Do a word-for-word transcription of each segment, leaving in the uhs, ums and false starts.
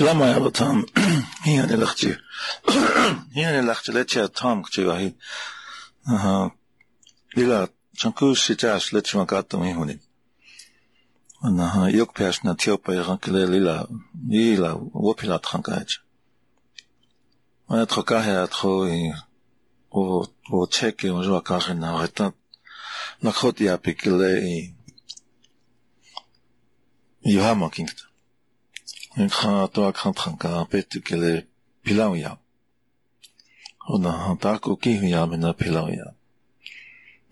למה היה בטעם? הנה לחצי. הנה לחצי לצ'ה הטעם כצ'יבה היא. לילה, צ'נקו שיטש לצ'מה קטם יהודים. יוקפש נטיופה ירנקלה לילה, לילה, וופילת חנקאצ'. היה תחוקה היה תחו, הוא צ'קי, הוא זו הכך, נרחתת. לקחות יאפיקלה יוהמה קינקטה. Inka toa khantkhan ka pet ke le pilau ya ona ta ko ki ya mena pilau ya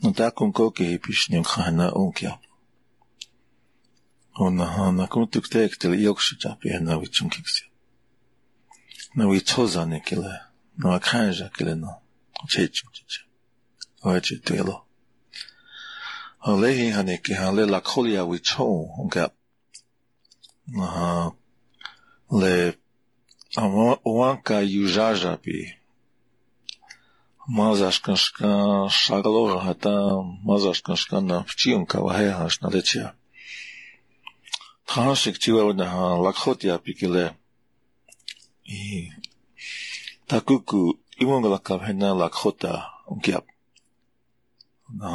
no ta kon ko ki pishni khana onkya ona na kon tuk tek tel yoksha pe na wichun kiksi na wichoza ne ke le na khanja ke le no chechu chechu oje telo ale hi hane ke hale la kholia wichon onka na le oanka yujaja pi mazashkanshka shagaloja hata mazashkanshka na pchionka vahehash na lechia thanshik chiwa na lakhotia pikile i takuku imongala kavena lakhota onkyap na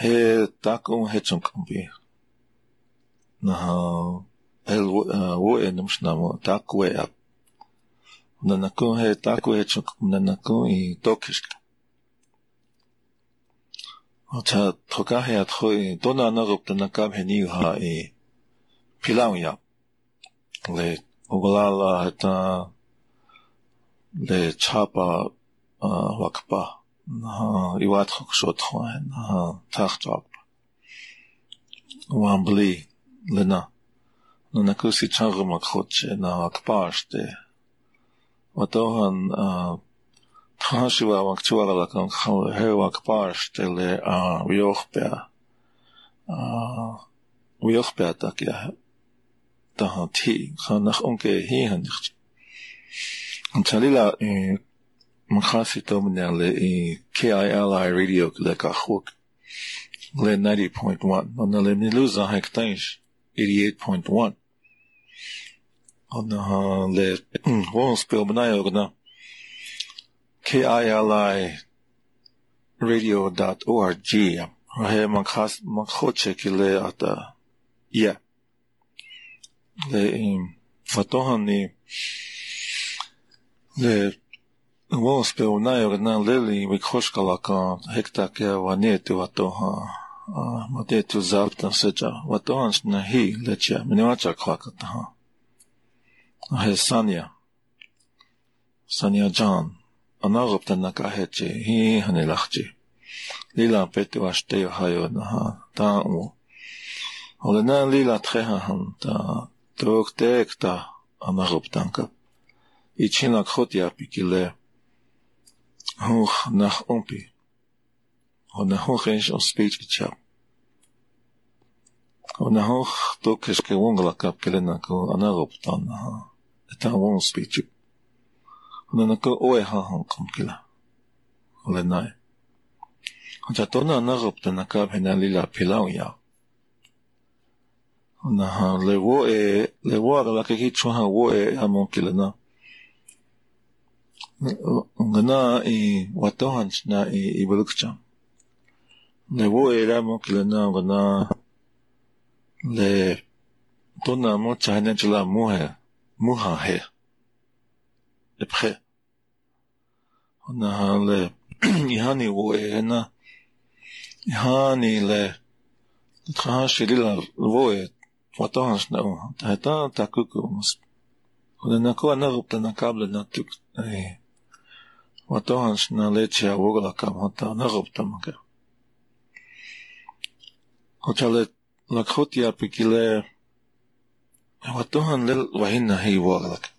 he takon hechonkambi na el wo enem shnamo takwe up nanako he takwe chuk nanako I tokisk ota toka he atkhoi dona narop tanaka heni ha e pilau ya le oglala hata le chapa wakpa na iwat khshot khwan na takhchap wambli lena na kusi charmak khotche na akpashte otohan khashiwa wakchwala la kan hewa akpashte le a yokhpa a yokhpa takia tahati khanakh onke hi hanich antalila mkhasito mnerle K I L I radio lekahuk le ninety point one on le niluza hektash eighty-eight point one on the le won't spell banana K I L I radio dot org rahe man khas man khoche kile ata yeah le fatohani le won't spell banana lily we khoshkala ka hekta ke vanet watoha matete zaptan secha watons na hi lecha mnewacha khakata ha He Sanya, Sanya John, anarupta nakaheche, he hanelachi. Lila petuashte hayona, tanu. Olena lila trehan, ta, toktekta, anaruptanka. Ichina khotia pikile. Hoch nach umpi. Ona hoch is on speech chap. Ona hoch tokeske wongla kapkelena ko anaruptana. Eta won't speak you. Nanako oe ha hong kumkila. Ole nai. Jatona narop the nakab henalila pilau ya. Naha le wo e le wo la kekichuha wo e amonkila na. Ngana e watohans na e ibulukcha. Le wo e amonkila na ngana le tona mocha henajula muhe. Muha he. Epre. Ona le ihani wo e na ihani le trashi lila wo e watans na o ta ta kuku mus. Ona na ko na rupta na kable na tuk e watans na lecha wo la kamata na rupta maka. Otale la khotia pikile Watohan lil wahina he walak.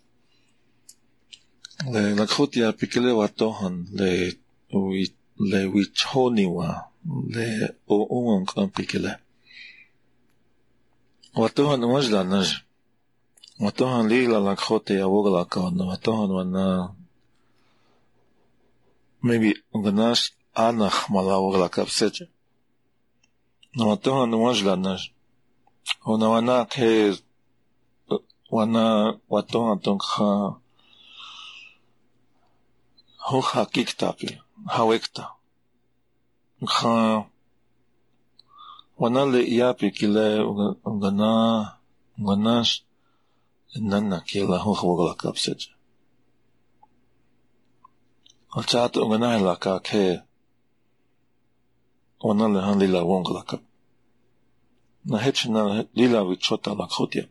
Le lakhotia pikile watohan le we le wichoniwa le o on kan pikile. Watohan wajla naj. Watohan lila lakhotia walak on watohan wana maybe unganash anakh mala walak upset. Watohan wajla naj. Ona wana ke وانا واتون اتون خا هو حقيقتا بي هاوكتا خا وانا ليا بكيله غنا غناش نانا كيله هو غلا كابسج قلت غنا لا كاكه وانا لهان ليلا وغلا كاب نهتشنا ليلا وتشوتا لا خوتيا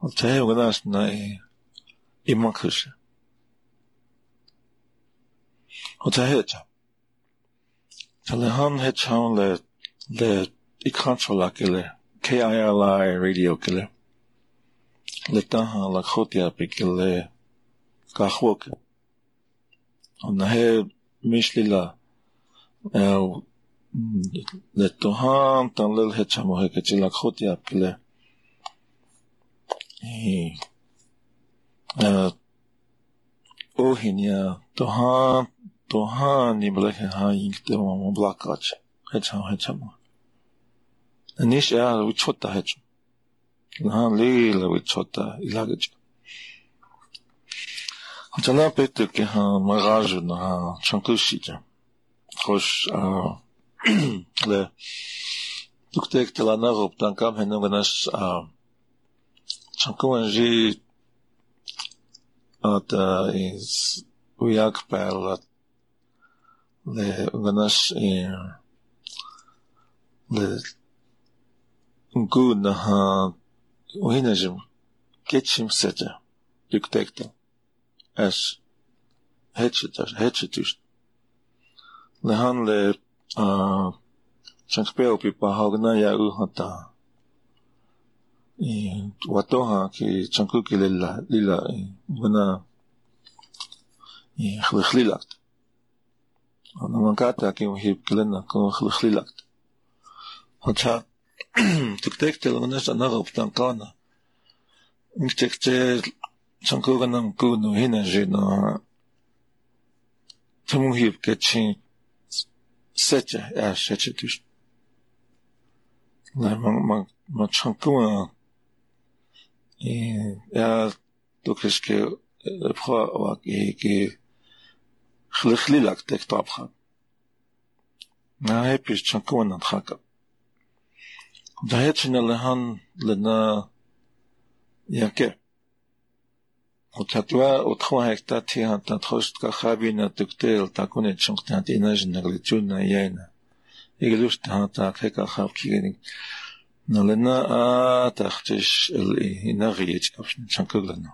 I'll tell you what that's not a democracy. I'll tell you that. I'll tell you that the e-control killer, K I L I radio killer, the Taha la Khotia Pikile Kahwok. On the head, Mishlila, the Tohan, the little Hechamohekachila Khotia Pile. He uh oh hinya tohan tohan ni black hang the one black catch it's how it's how and this yeah we shot the hedge nah lila we shot the ilagage altana pete ke ha marage na chankushita rosh uh le tuktek telana roptan kam heno ganas uh Chankuanji at is uyak pel le ganas le good ha uhinajim ketchim seta dictator as hecheter hechetist le han le chankpeo pipa hogna ya uhata I watoha ki chankuki lila lila guna I khlikhlilakt ana mankata ki uhib kilena ko khlikhlilakt hacha tuktektel unas anaga btankana niktekte chankuganam kuno hinajina tamuhib kachin secha ya secha tush na man man chankuma И я только что обхватывал и хлыхлил от тех, кто обхватывал. На эпи чанкова надхака. Да я чиня лехан лена яке. От хатва от хвахта тиан татхостка хабина туктел такуне чанктат инажин наглечуна яйна. И глюш тата хека хавкигеник. Nalena atachtish eli inagiyech kapshin chankuglana.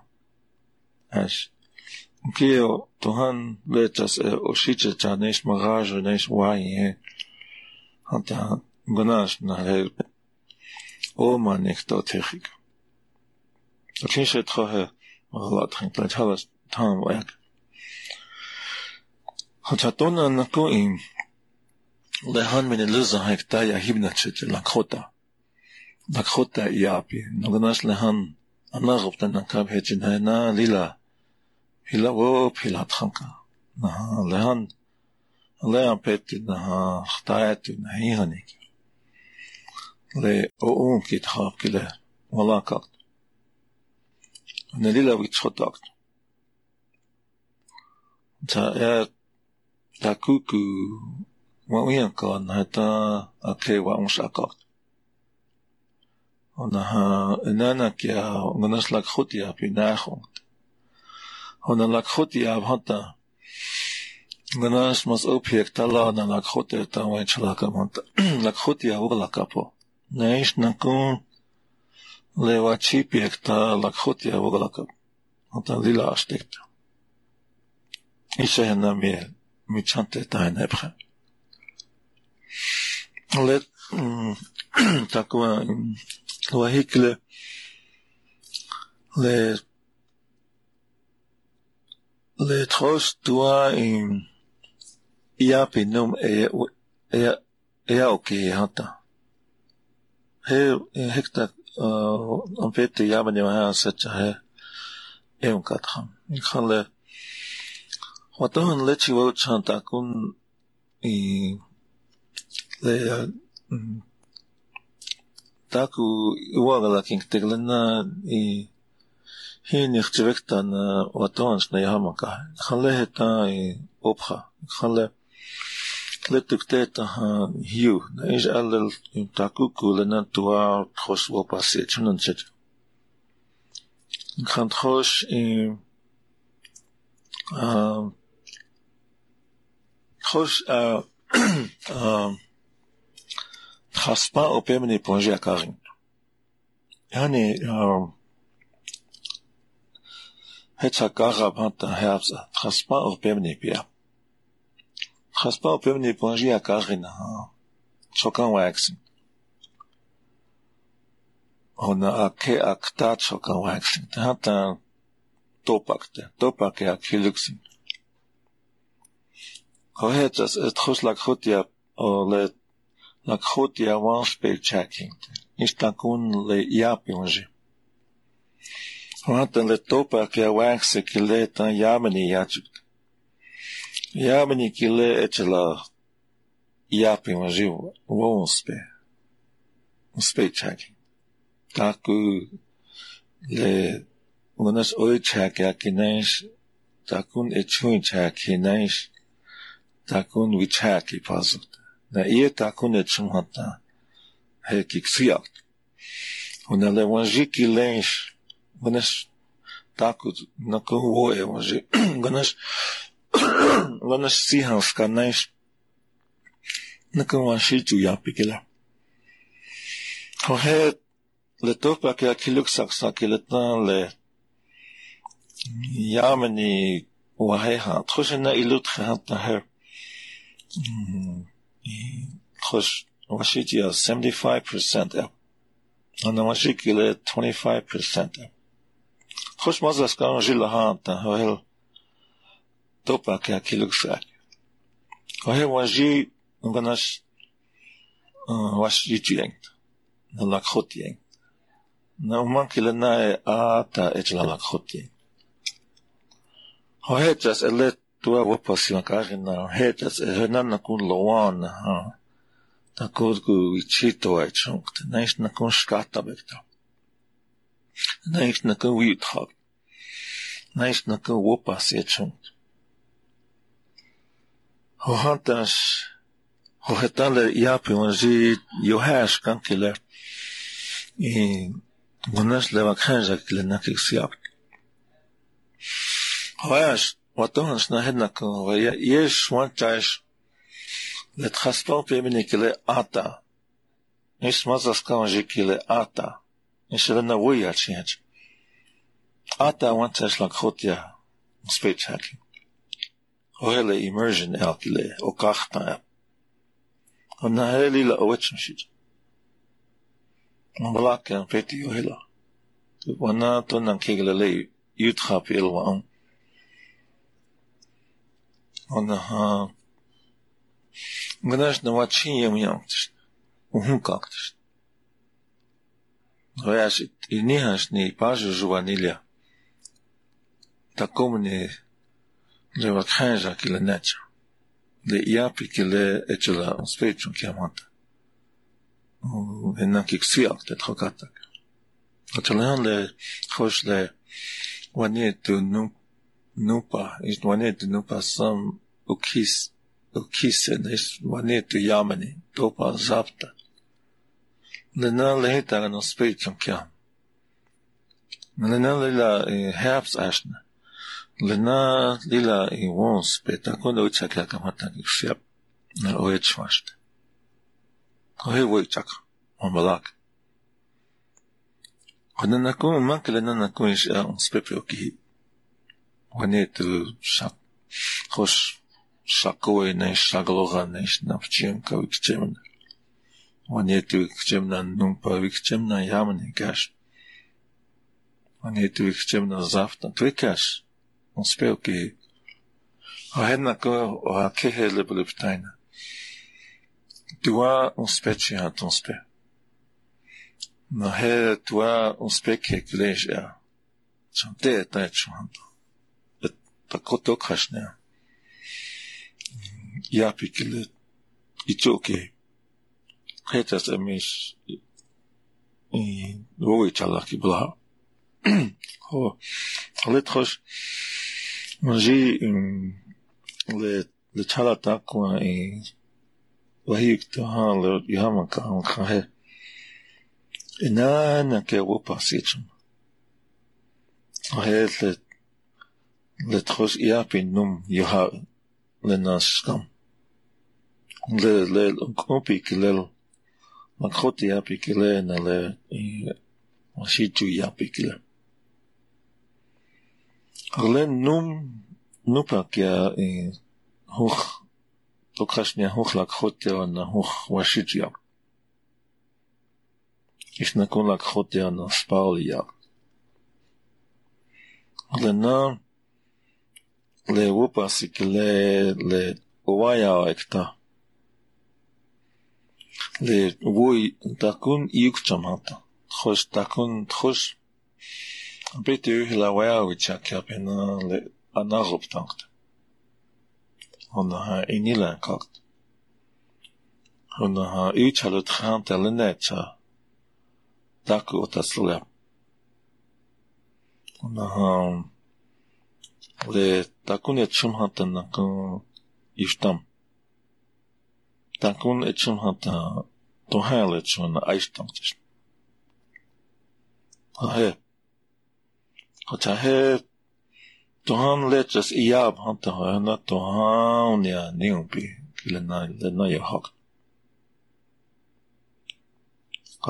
Ash. Kio tohan lechas oshiche cha nesh magaju nesh waye. Hanta gunash nahel. Oma nekta techik. Akinshe trahe maglatrin tlachalas tam wayak. Hachatona nakoim. Lehan mine luzahek taya hibnachet lakhota. Nakhota iapi nognas lehan anagopta nakab hejina na lila hila wo pilat khanka na lehan lehan pet na khtayat na ihani le o kit khab kile wala kak na lila wit khotak ta ta kuku wa uyan kan hata akhe wa unshakak Ona nanakia onas lakhotia pinahot. Ona lakhotia hota. Onas mas objekta lana lakhote tawai chalakamanta. Lakhotia uglakapo. Naish nakon levachi piekta lakhotia uglakap. Hota lila astekta. Ishe na mi mi chante tainepre. Let takwa Wahikle Les, les trois doigts in Yapinum Eaoki Hunter. Here in Hector, on Petty Yaman has such a hair. Emkatam. You can let what on let you out Chantakun in the Taku Wagalaking Teglena in. He nicht direkt an Watons Nehamaka. Kaleheta in Opha. Kale Letuketa Hugh. Is a little in Takuku Lena to our Troswo passage. Can't hosh in um, hosh uh, um, Haspa Opemini Pongia Karin. Any um, Hetzakara Panta Herbs, Haspa Opemini Pia. Haspa Opemini Pongia Karin, Chokan waxing. On a ke akta chokan waxing. Hata topakte. Topake akiluxing. Kohet as etrus lakhotia or le lakhotia one spell checking. Istakun le yapionji. Hata le topake waxe kile tan yameni yachuk. Yameni kile etela yapionji one spell. Spell checking. Taku le unas oil check yakinash, takun echuin check hinash, takun wichaki puzzled. Na ear takun echumata, hekik fiat. Una le wanjiki lensh, unas taku naku woe wanji, gunas, gunas sihans kanash, naku wanjitu yapikila. Hohet, le topak yakiluk saksakilatan le yamani waheha trusena ilutranta her trus washitia seventy five percent up and washikile twenty five percent up trus mazaskan jilahanta her topak yakiluk sak her washi nganash washitiengt nalakhotien No mankilana ata etlalakoti. Ho hetas a let to a wopasimakarina, hetas a henanakun loan, ha. Takodgu chito a chunked, nice nakun skatabekta. Nice nakun wheat hog. Nice nakun wopasi a chunked. Ho huntas, ho hetale yapunzi, you hash kankiller. In Gunas Levakanza Kilenakik Siak. However, what on Snahenako, yes, one child that has taught Peminikile Ata. His mother's Kanjikile Ata. It's even a way I change. Ata one child like Hotia, speech hacking. Hoele immersion alkile, or Karta. On a heli la ocean sheet. Black and pretty Yohila. The one not on a kiglele, you'd have ill one. On a ha Gunash no watching him youngest, who cocked. Whereas it in Nihas ni Pazos Vanilia. Tacomini Levacanza kill a nature. The Yapi kill a etula on speech on Kiamanta. En nakik siak det hokatak. Atlan le khosle wanet nu nupa is wanet nupa sam ukis ukis en is wanet yamani topa zapta. Nena le heta no spiritum kya. Nena le la herbs ashna. Lena lila in wons petakono chakya kamata siap na oetchwast. Here we check on Balak. When an acum mankel and an acum is on Spepioki. When it to Shak Hosh Shakoi Nash Shagloga Nash Napchimka Victimna. When it to Victimna Numpa Victimna Yamani Gash. Niektých temnozávtan tvekáš, on spelky a jednak a kehele boli ptajna. Tua on speči a ton spe. No he tua on speke kležia. Čante taj čuhanto. Tako tokhašne. Yapikile itoke. Hetas amish i voi chalaki bla. Ho letros j'ai le le chalata quoi et wahik to han yama kan khahe enana ke wo passage le letros ia pinum yaha le naskam le le kopik le makhoti ia pikile na le mashitu ia pikile Arlen num nupak ya hoch tokashnia hoch lakhotia na hoch washitia. Ich na kon lakhotia na spalia. Arlena le wupasik le le waya ekta. Le wui takun yukchamata. Khosh takun khosh Bete öh la waya ucha kapena le anarop tankt. Ona inila kakt. Ona ucha le trente le netcha. Taku taslap. Ona le takun etchum hatan nakun istam. Takun etchum hatan tohale chun aistamtish. Ahe Atahe tohan letas iab hantahana tohan ya niumpi kilena lena ya hak.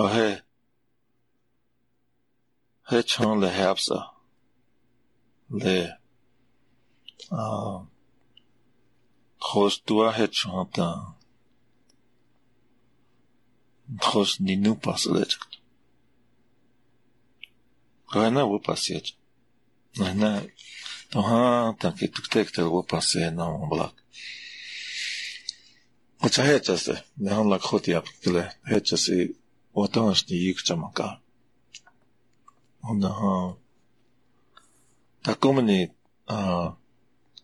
Ahe hechan le hapsa le ah khostua hechanta khos ninu paslet. Kana wupasjet. Nana toha taki tuktektel wupase na blak. Ocha hechase, nehan lak khotia pile, hechase otanshni yikchamaka. Ona ha takomni a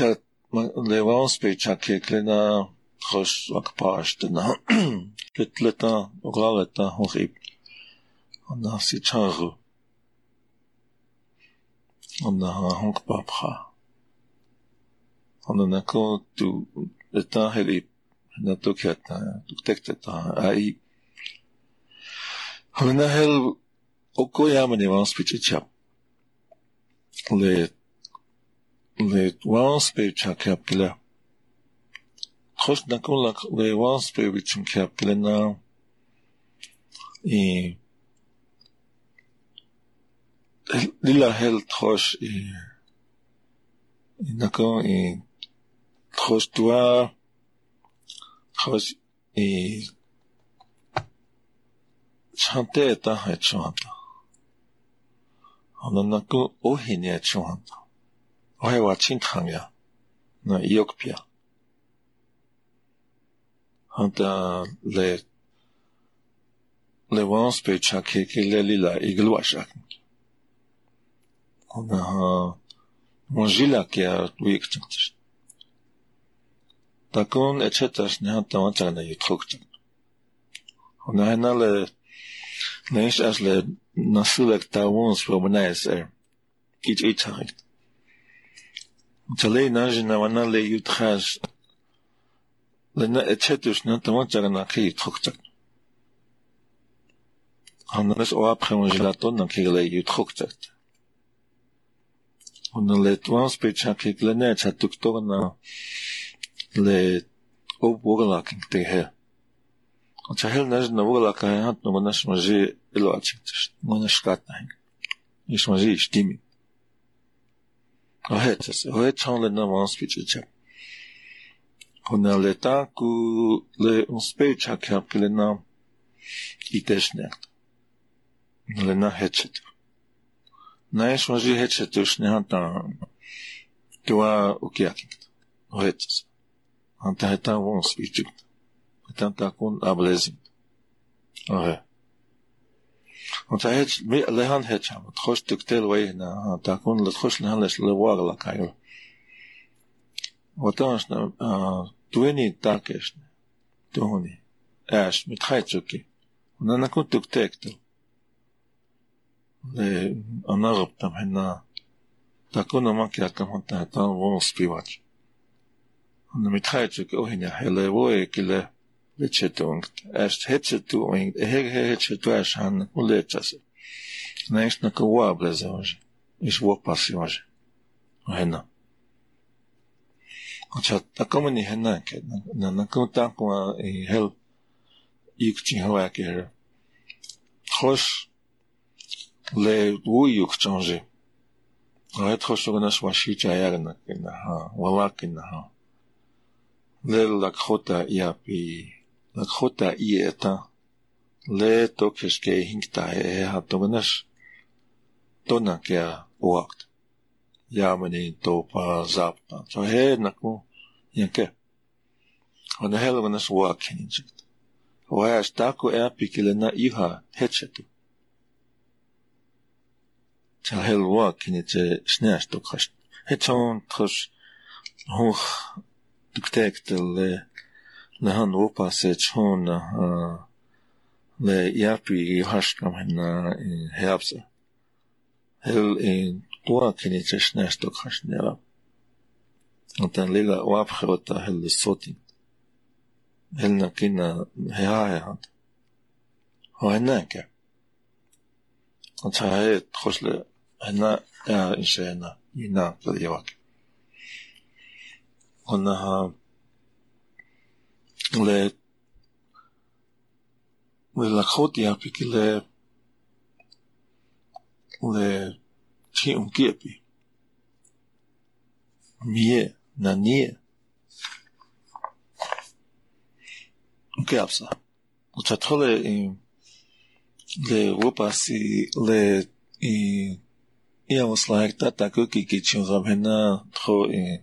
a Levon Specha Kiklina, Hosh Wakpash, the Litleta, Oglaleta, Horib. Ona si charu. Ona honk babha. Ona nako tu eta heli na tokiata tu tekteta ai. Ona hel okoyama ni wans pichicha. Le le wans pichaka pila. Khosh nako la le wans pichika pila na e Lila hel trosh e nako e trosh tua trosh e chante ta ha chanta ona nako ohi ne chanta ohi wa chin khang ya na yokpia anta le le wans pe chake ke le lila iglwashak Ona mongila kia wikchaktish. Takon etchetash nehanta wanchana yutrukchak. Ona hena le neish as le nasulek tawons promenais er. Ich itchak. Utalei najina wana le yutrash le na etchetush nehanta wanchana ki yutrukchak. Ona nes oa premongila tonna ki le yutrukchak. ona le twanspech hakik le net hatuk togana le obwogalak te he achahel nas na wogalaka hat no nas maji elo achitish no nas katna nis maji shtimi ahetes oet chanle na twanspech cha ona le taku le twanspech hakik le na iteshnet le na hechet Naish maji hechet us nehanta tua ukiaki. Hechet. Anta heta wons ichik. Tanta kun ablezin. Ohe. Anta hech mi lehan hecham. Tchosh tuktel wehna. Anta kun letchosh lehan les lewar lakayo. Watanash na tueni takesh. Tuhuni. Ash mitchaitzuki. Unanakun tuktektel. Le anarab tam hena takuna makia kamanta tan wons piwach on mitrajce ke ohina hele voe kile lechetung erst hetzetu und hetzetu ashan ulechas next na kwa blazaj is wo passage hena acha takomeni hena ke na na konta kwa hel ikchi hoa ke khosh le wuyuk change ret khosognas washi chayarna kina ha walakina ha le lakhota yapi lakhota ieta le tokske hinkta e hatognas tona kya wakt yamani topa zapta so he naku yanke ona helognas wakin chit wa staku e pikilena iha hetchetu Hell walk in its snash to crush. Its own trush hoch to take the hand opa sets on the yappy hashkam in helps. Hell in walk in its snash to crush never. And then Lila Waphrota held the sorting. Hell Nakina Hehaya. Why Naka? And I trusted. Она иншена ина подъявак. Она ле лахот я пикиле ле чим кепи. Мие на не. Капса. Учатле и ле вопаси ле и Я was like that I could get you from hena tro in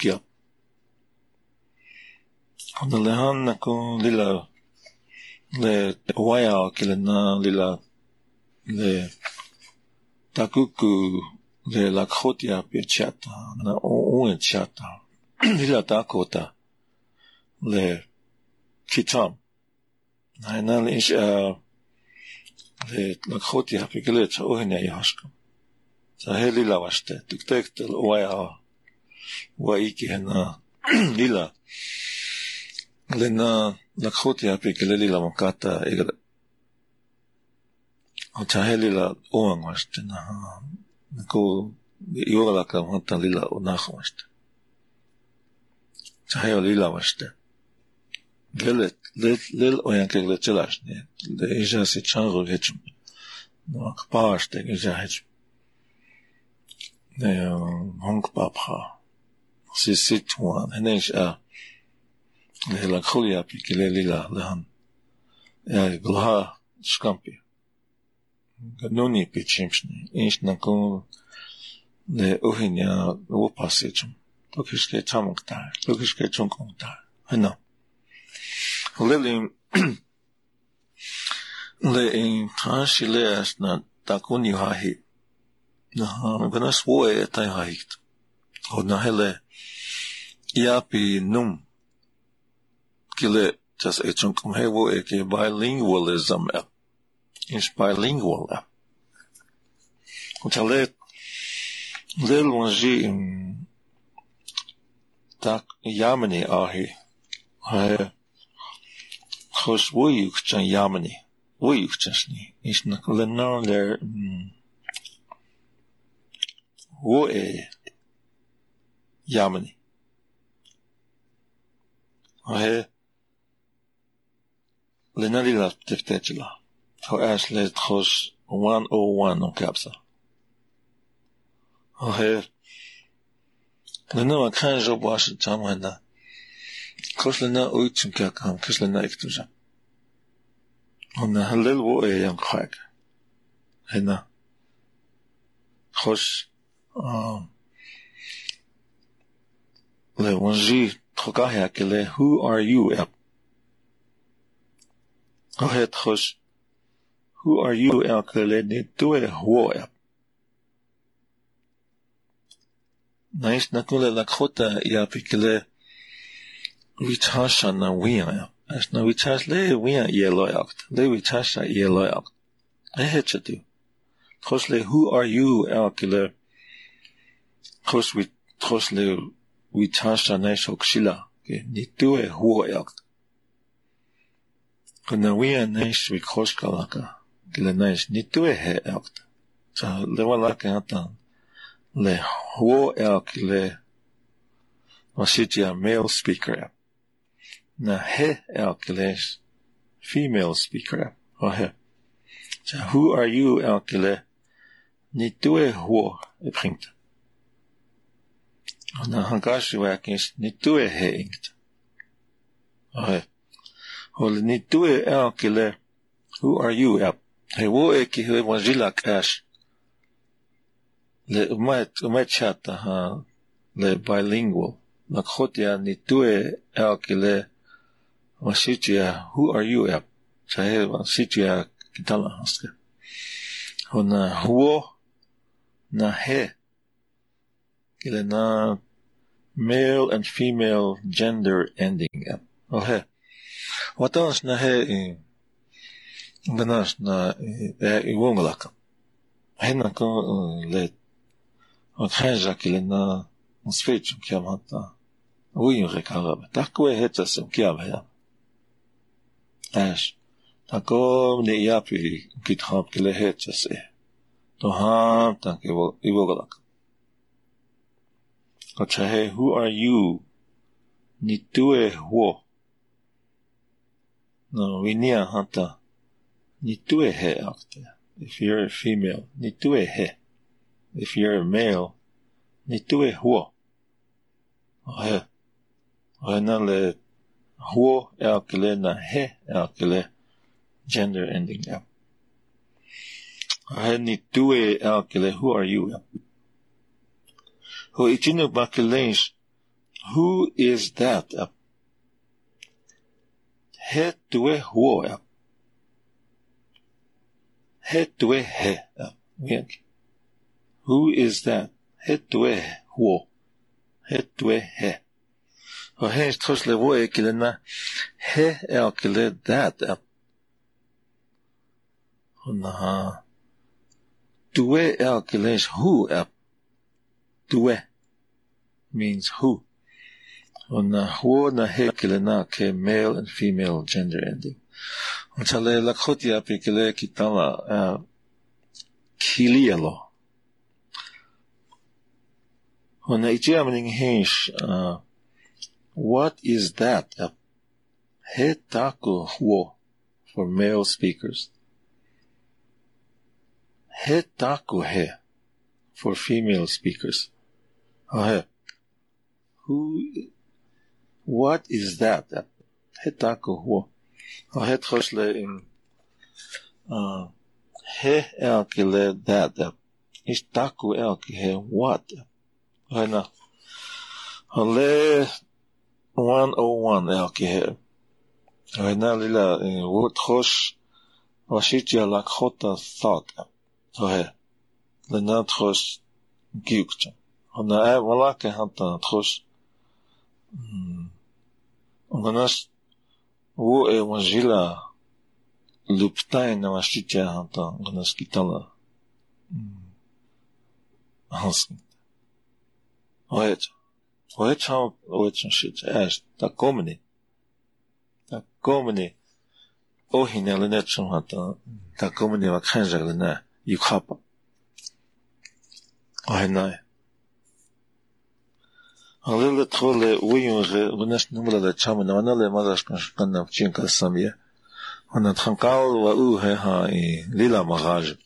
kia ona lehanna ko lila le waya kilena lila le takuku le lakhotia pechata na on chata lila takota le kitam nainal is le lakhotia pikelet ohne yashka So he lila washte. Tuktektel oya waiki hena lila. Lena lakhoti apike le lila makata egre. Ocha he lila oang washte na ko yogalaka mata lila onah washte. Ocha he lila washte. Gelet let lil oyan kegle chelashne. De ija se chango hechum. No akpashte ija hechum. Ne hongpapha si situan enesh a le la kholia pikile lila lan e gla skampi ganoni pichimshni ish na ko ne ohnya opasechum tokiske chamkta tokiske chunkonta ana lelim le in transhile asna takuni hahi Benaswoe etaight. Hodnahele Iapi num Kile just a chunkum hevo eke bilingualism ep. Inch bilingual ep. Utalet Lelwanji in Tak Yamini ahi. I was weak in Yamini. Weak just me. It's not Lenon there. Wo e Yamini. I Lenadilla Tiftetula. For us, let us one oh one on Capsa. I Lenora can't job wash it, Jamanda. Kuslana uitum kakam, Kuslana iktuza. On the Halil wo e yam quack. Hena. Hos. Um. Le wanzi trokahakele, who are you? Go ahead, Hos. Who are you, Elkele, ne tue huo ep? Nice nakule lakota yapikele. Vichasha na wia, as na vichas le wia yeloyakt, le vichasha yeloyakt. I hate you too. Trosle, who are you, Elkiller? Tros with Trosle vichasha neshokshila, nitue huo yakt. Kuna wia nesh vichoskalaka, gilenesh nitue he yakt. So lewalakatan, le huo elkile was male speaker. Na he Elkiles, female speaker. Ohe. So who are you, Elkile? Ni tue huo it bringt. Na hangashiwak is ni tue he inkt. Ohe. Hol ni tue Elkile. Who are you, Ep? He wo eki he wanzilak ash. Le umet umet chata ha le bilingual. Nakhotia ni tue Elkile. Wasitia, who are you, Ep? Sahe Wasitia Kitala Haske. Hona huo na he. Kilena male and female gender ending, Ep. Oh he. What else na he in Ganas na Iwongalaka? Henako let Othenja Kilena Mosfechum Kiamata. We rekarab. Takwe hetasum Kiamaya. Ash, takom ne yapi githab kilehechas e. Toham tak ivogalak. Kachahe, who are you? Nitue huo. No, vinia hanta. Nitue he akte. If you're a female, nitue he. If you're a male, nitue huo. Ohe. Ohenale. Huo elkele na he elkele gender ending up. I need two elkele. Who are you? Who ichinu bakilesh? Who is that? He tue huo. He tue he. Who is that? He tue huo. He tue he. O hens trust le voe kilena he elkile that up. Ona tue elkiles who up. Tue means who. Ona huo na he kilena ke male and female gender ending. Ontale lakotia pikile kitala kilialo. Ona ichia meaning hens. What is that? He taku huo for male speakers. He taku he for female speakers. Ahe. Who? What is that? He taku huo. Ahe trosle in. He elkile that. Is taku elkile what? Ahe na. Hale. One oh one elkhe. Rena lila word hosh wasitia lakhota thought. So he لنا تخش جيوكشة هنا أي ملاكي حتى تخش وناس هو أي مجيلة لبتاين نماشتية حتى وناس كتالة هنسكت ويت ويت شام ويت شنشيت إيش تكمني تكمني أوهنا لنا تشم حتى تكمني وخنجر لنا يخابا أهناي هذول تقول وينجر وناس نملا تشامنا ونلا ماذا شكنا بتشينك السامية ونتخنقال وأوه هاي ليلا مغاج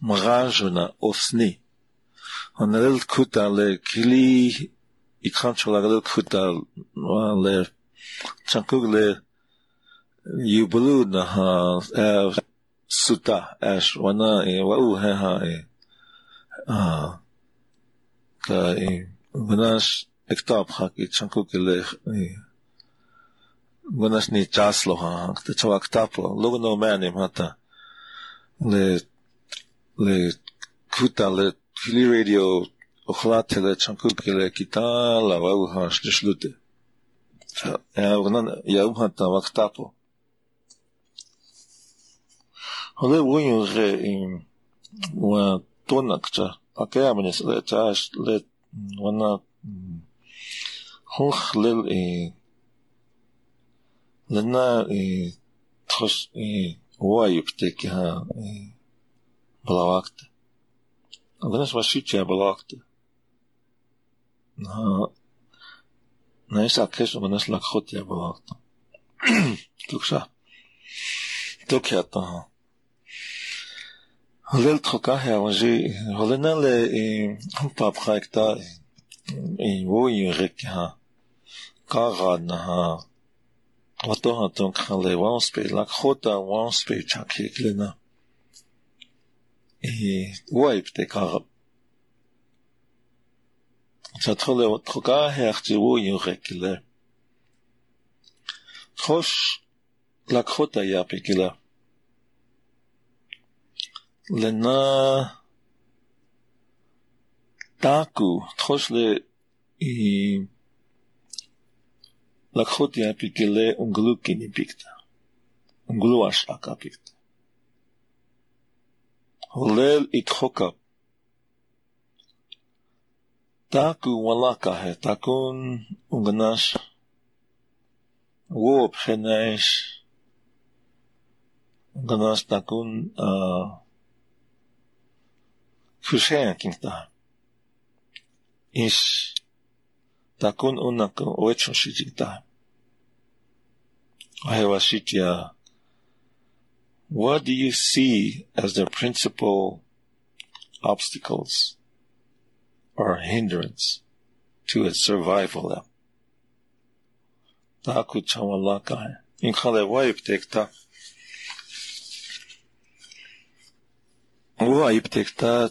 مغاج ونا أوسني ونلا تكوت على كلي يكرم شغلة تكوت على ولا تشانكوغل يبلون ها سوتا إيش ونا وأوه هاي آه كاي غناش اكتاب حقي تشانكو كله غناش ني تشاسلو ها تشوا اكتابو لو نو مانيم هاتا ل ل كوتا ل كيلي راديو اخلات ل تشانكو كله كيتا لا واو هاش تشلوت يا غنا يا هاتا وكتابو هذا وين غير و تونكتا اكيامني سلاش لت وانا هوخ لل اي لنا اي تخش اي وايب تكها بلاوكت غناش واشيتيا بلاوكت نا نايس اكش غناش لاخوتيا بلاوكت توكشا توكياتا هذا التوكاه وجي هلنا ل طاب خاكتا اي وي ركها قرنها وتوها تنخلي وانس بي لا خوتا وانس بي تشكيكلنا اي وايب تكار تتخلي وتوكاه هرتي وي ركله خوش لا خوتا يا بكلا لنا تاكو تخشل اي لخوت يا بيكله انغلوكيني بيكتا انغلواش اكا بيكتا هولل اتخوكا تاكو ولاكا تاكون انغناش ووب خناش انغناش تاكون ا كشان كنتا إيش تكون أنك وجه شجيتا أيوة شجيا What do you see as the principal obstacles or hindrance to its survival? تاكو تشاملا كاي إن خلا وايب تكتا وايب تكتا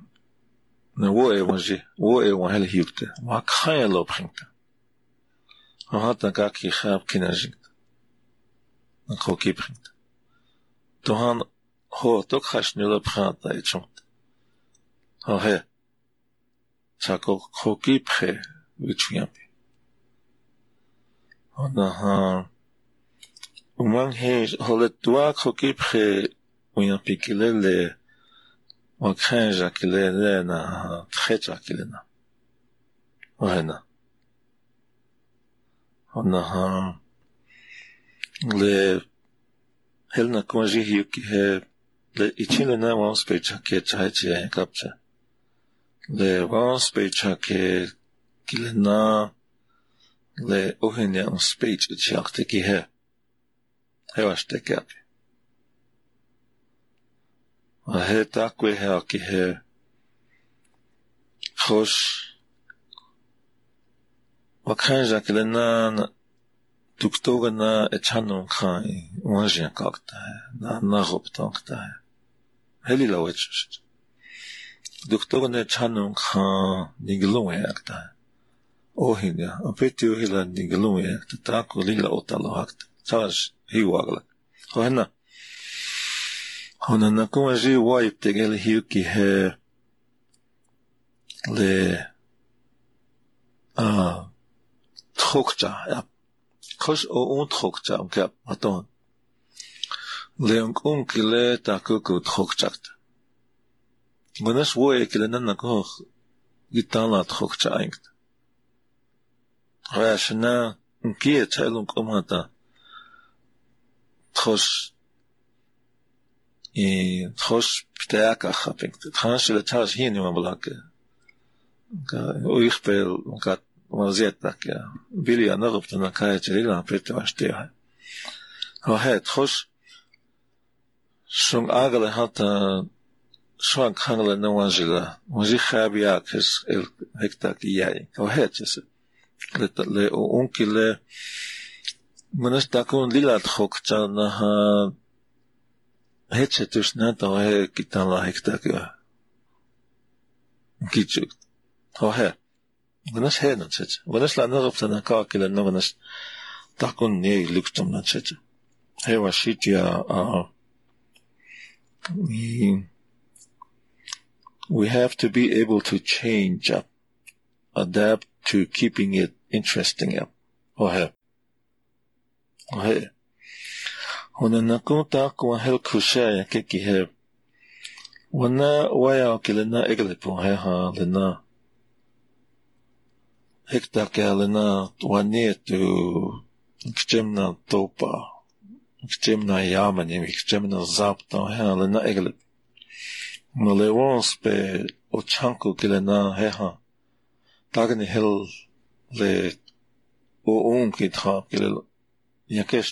نو اي وجه و اي وهل هيبته ما كان لو بخنت هاتا كاكي خاب كناجيت نكو كي بخنت توهان هو توك خشني لو بخنت ايشوت هاه شاكو كوكي بخه وتشيابي هنا ها ومن هي هولتوا كوكي بخه وين بيكلل وكان جاكلنا لنا تخجاكلنا وهنا هنا ل هلنا كونجي يوكي ه لإتشيلنا وانس بيجاكي تايتي كابتا ل وانس بيجاكي كلنا ل أوهنيا وانس بيجاكي أختكي ه هواشتكي أبي وهي تاكوي هاكي هي خوش وكان جاك لنا دكتورنا اتشانون خاي وانجين كاكتها نعنا غبطان كتها هلي لوجشت دكتورنا اتشانون خا نيجلون يكتها اوهيدا ابيتي اوهيلا نيجلون يكتها تاكو ليلا اوتالو هكتها تاش هي واغلق خوهنا هنا نكون جي وايب تغيل هيوكي هير le ah trokja ja kosh o un trokja um kap aton le un kunkle ta kuku trokja gonas wo eklen na ko gitana trokja inkt rashna unkie tselung komata trosh e trosh ptaka hapekt tranche le tas hier nimmer blake ich pel kat mazetak ja bili anarbt na kayet lila pete ashtia ha het khos shung agle hat shung khanle nawazila wazi khabia kes el hektak yai ha het es le onkile manas takon lila khokchan ha het setus na ta kitan la hektak kichuk Hoher. Wenn es her nicht sitzt. Wenn es lange auf seiner Karte lädt, wenn es da kann nie Glück zum nicht sitzt. Hey, was sieht ja, we have to be able to change up, adapt to keeping it interesting up. Hoher. Hoher. Und dann kommt da kommen hell Kusche, kiki her. Wanna waya kelena eglepo her lena. Hektak elena tuanetu kchemna topa kchemna yama ne kchemna zapta elena eglet malewons pe ochanku kelena heha tagne hel le oon kitra kel yakesh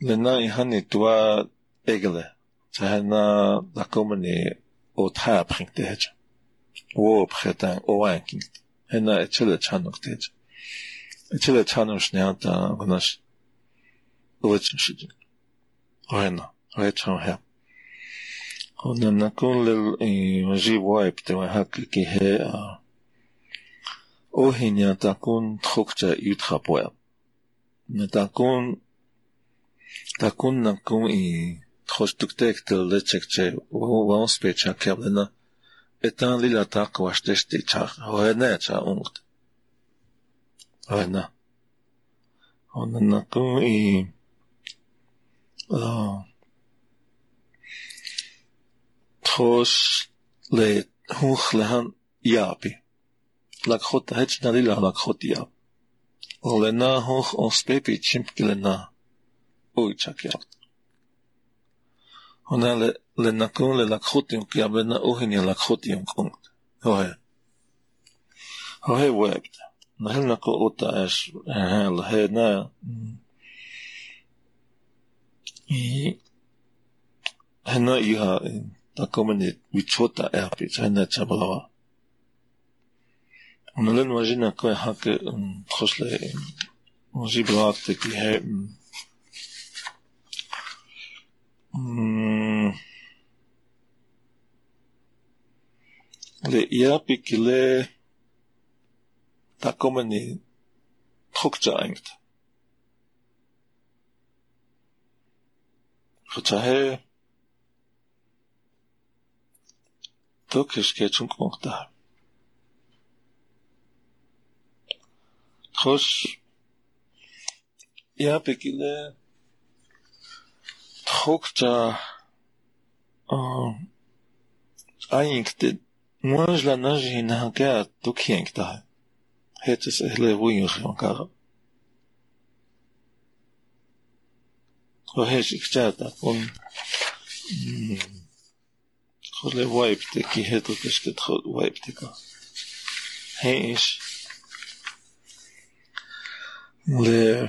Lena in Honey to a Egle. Tahana Dakomani or Tap Ring the Hedge. Wo pretan oankin ena etchele chanokte etchele chanosh neata gonas ovechshid oena oechan ha ona nakol maji wipe te hak ki he ohinya takun trokcha yutrapoa natakun takun nakun I trostuktek lechekche wo specha kablena Etan lila tak was testi chak hoena cha ungt. Hoena. Hoena naku I uh Thos le hunchlehan yapi. Lakhot hechna lila lakhot yap. Olena hoch ons pepi chimpklena. Oi chak yap. Hoena le לנקון ללקחותים, כי הבן האוהן ילקחותים קונקט. אוהב. אוהב ואהבת. נהל נקו אותה אש, נהל, נהל, הנה איהה, תקומנית, ויצותה אהפיץ, הנה צברבה. ונולד מג'ין נקו יחק, תחוש לה, מג'יב ראקת, כי ה... le yapi kile ta komeni trokja engt hotahe tokish ketchung konta trosh yapi kile trokja um eingt وانجلا نجي انها قاعد دوكين كتاها هيت اسهلا وين خيون كارا وهيش اكتاتا كون خلي وايبتك هيتو تشكت خل وايبتك هيش ل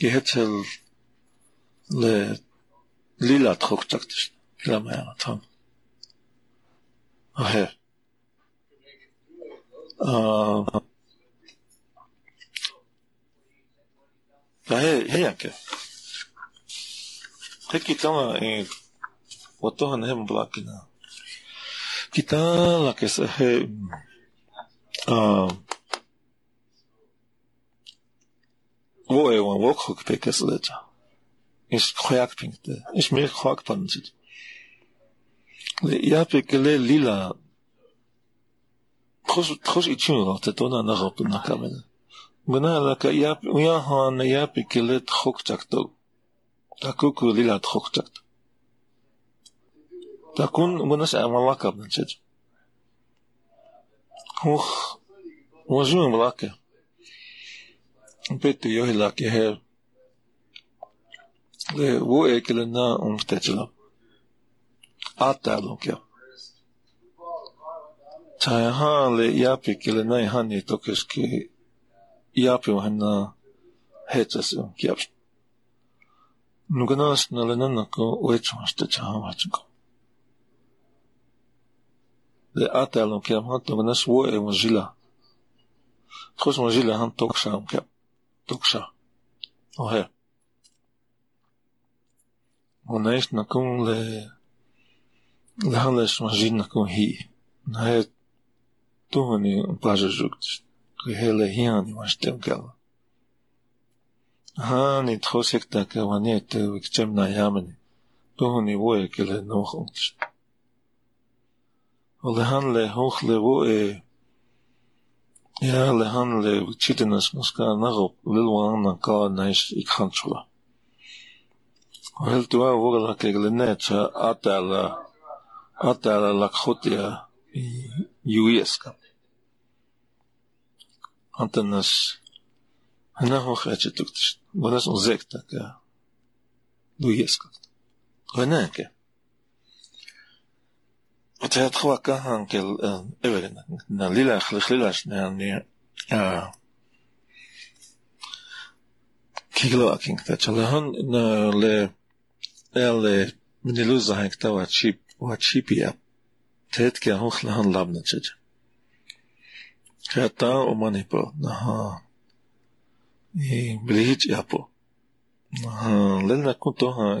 gehetel le lila trok taktish. لما يعطم أهير آه هي هي كده هيك تما إيه وتوه نهم بلاكنا كده لكس هي آه هو إيه ووقفك بكسر ده إيش خياك بينته إيش مير خياك بانجت Ja pekele lila Khos khos ichun ta tona na rop na kamen. Mena la ka ya ya han ya pekele khok takto. Takuku lila khok takto. Takun mena sa malaka benchet. Khokh wajun malaka. Pete yo la ke her. Le wo ekle na um tetla. Ata lokia. Cha han le yapi kile nai hani tokes ki yapi hana hetsas kiap. Nuganas na lenana ko oetsumas te cha hamatsiko. Le ata lokia han nuganas wo e mozila. Khos mozila han toksa kiap. Toksa. Ohe. Onais na kun le Лехалеш мажина конхи. Нае тухани пажа жукт. Кхеле хиани маштем кала. Хани тросек така ванет викчем на ямени. Тухани вое келе нохонч. Олеханле хохле вое. Я леханле вичитенас муска наго лилван на ка наиш икханчула. Олтуа вогла келе неча атала Atala lakhotia yuyeska. Antanas anaho khachetuktish. Bonas unzekta ka duyeska. Renake. Atat khwaka hankel evelyn na lila khlilash na ni ah kiglo aking tachalahan na le ele miniluza hektawa chip واتشيبيا تتكي هوخ لهن لابنا تجد خطا وماني بو نها بليج يابو نها لنا كنتوها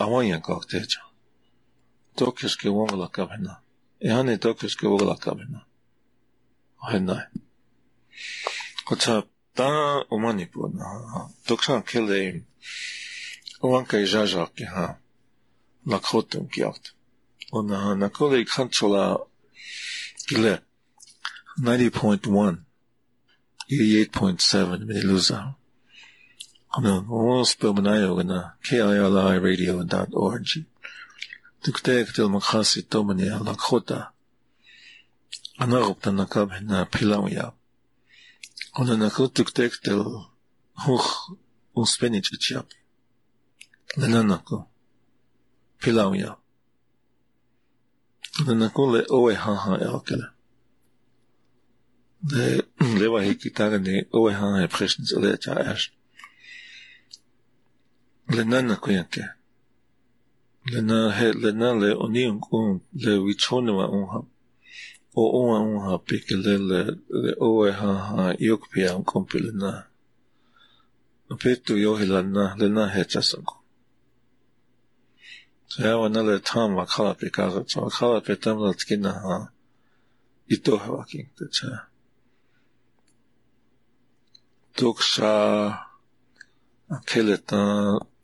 اوانيا كاكتاجا توكشكي وغلا كامنا اهاني توكشكي وغلا كامنا وهنا قطع تا وماني بونا توكشان كلي Uwanka i żażarki, ha. Lakhotem kiaut. Ona na kolei khanchola ile ninety point one, eighty-eight point seven Miniluza. Ona ospelmanayo na K I L I radio dot org. Tuktek til makhasi tomani lakhota. Ana rupta nakab na pilawya. Ona nakhot tuktek til hukh uspenichi chiap. Lenanako. Pilawia. Nana kulle oe haha elkele. De lewa hiki taga ne oe haha preshens ole cha ash. Le nana kuyanke. Le na he le na le oni un le wichonwa unha. O unha unha pikele le oe haha yokpia un kompile na. Petu yohila na le na he chasanko. So I want another time I call up because I call up at them that's getting a ito walking the chair. Toksha Akeleta